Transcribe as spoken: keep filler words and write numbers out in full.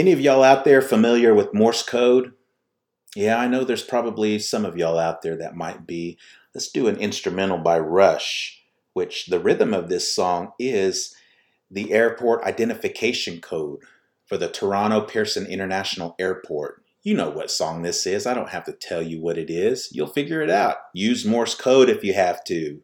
Any of y'all out there familiar with Morse code? Yeah, I know there's probably some of y'all out there that might be. Let's do an instrumental by Rush, which the rhythm of this song is the airport identification code for the Toronto Pearson International Airport. You know what song this is. I don't have to tell you what it is. You'll figure it out. Use Morse code if you have to.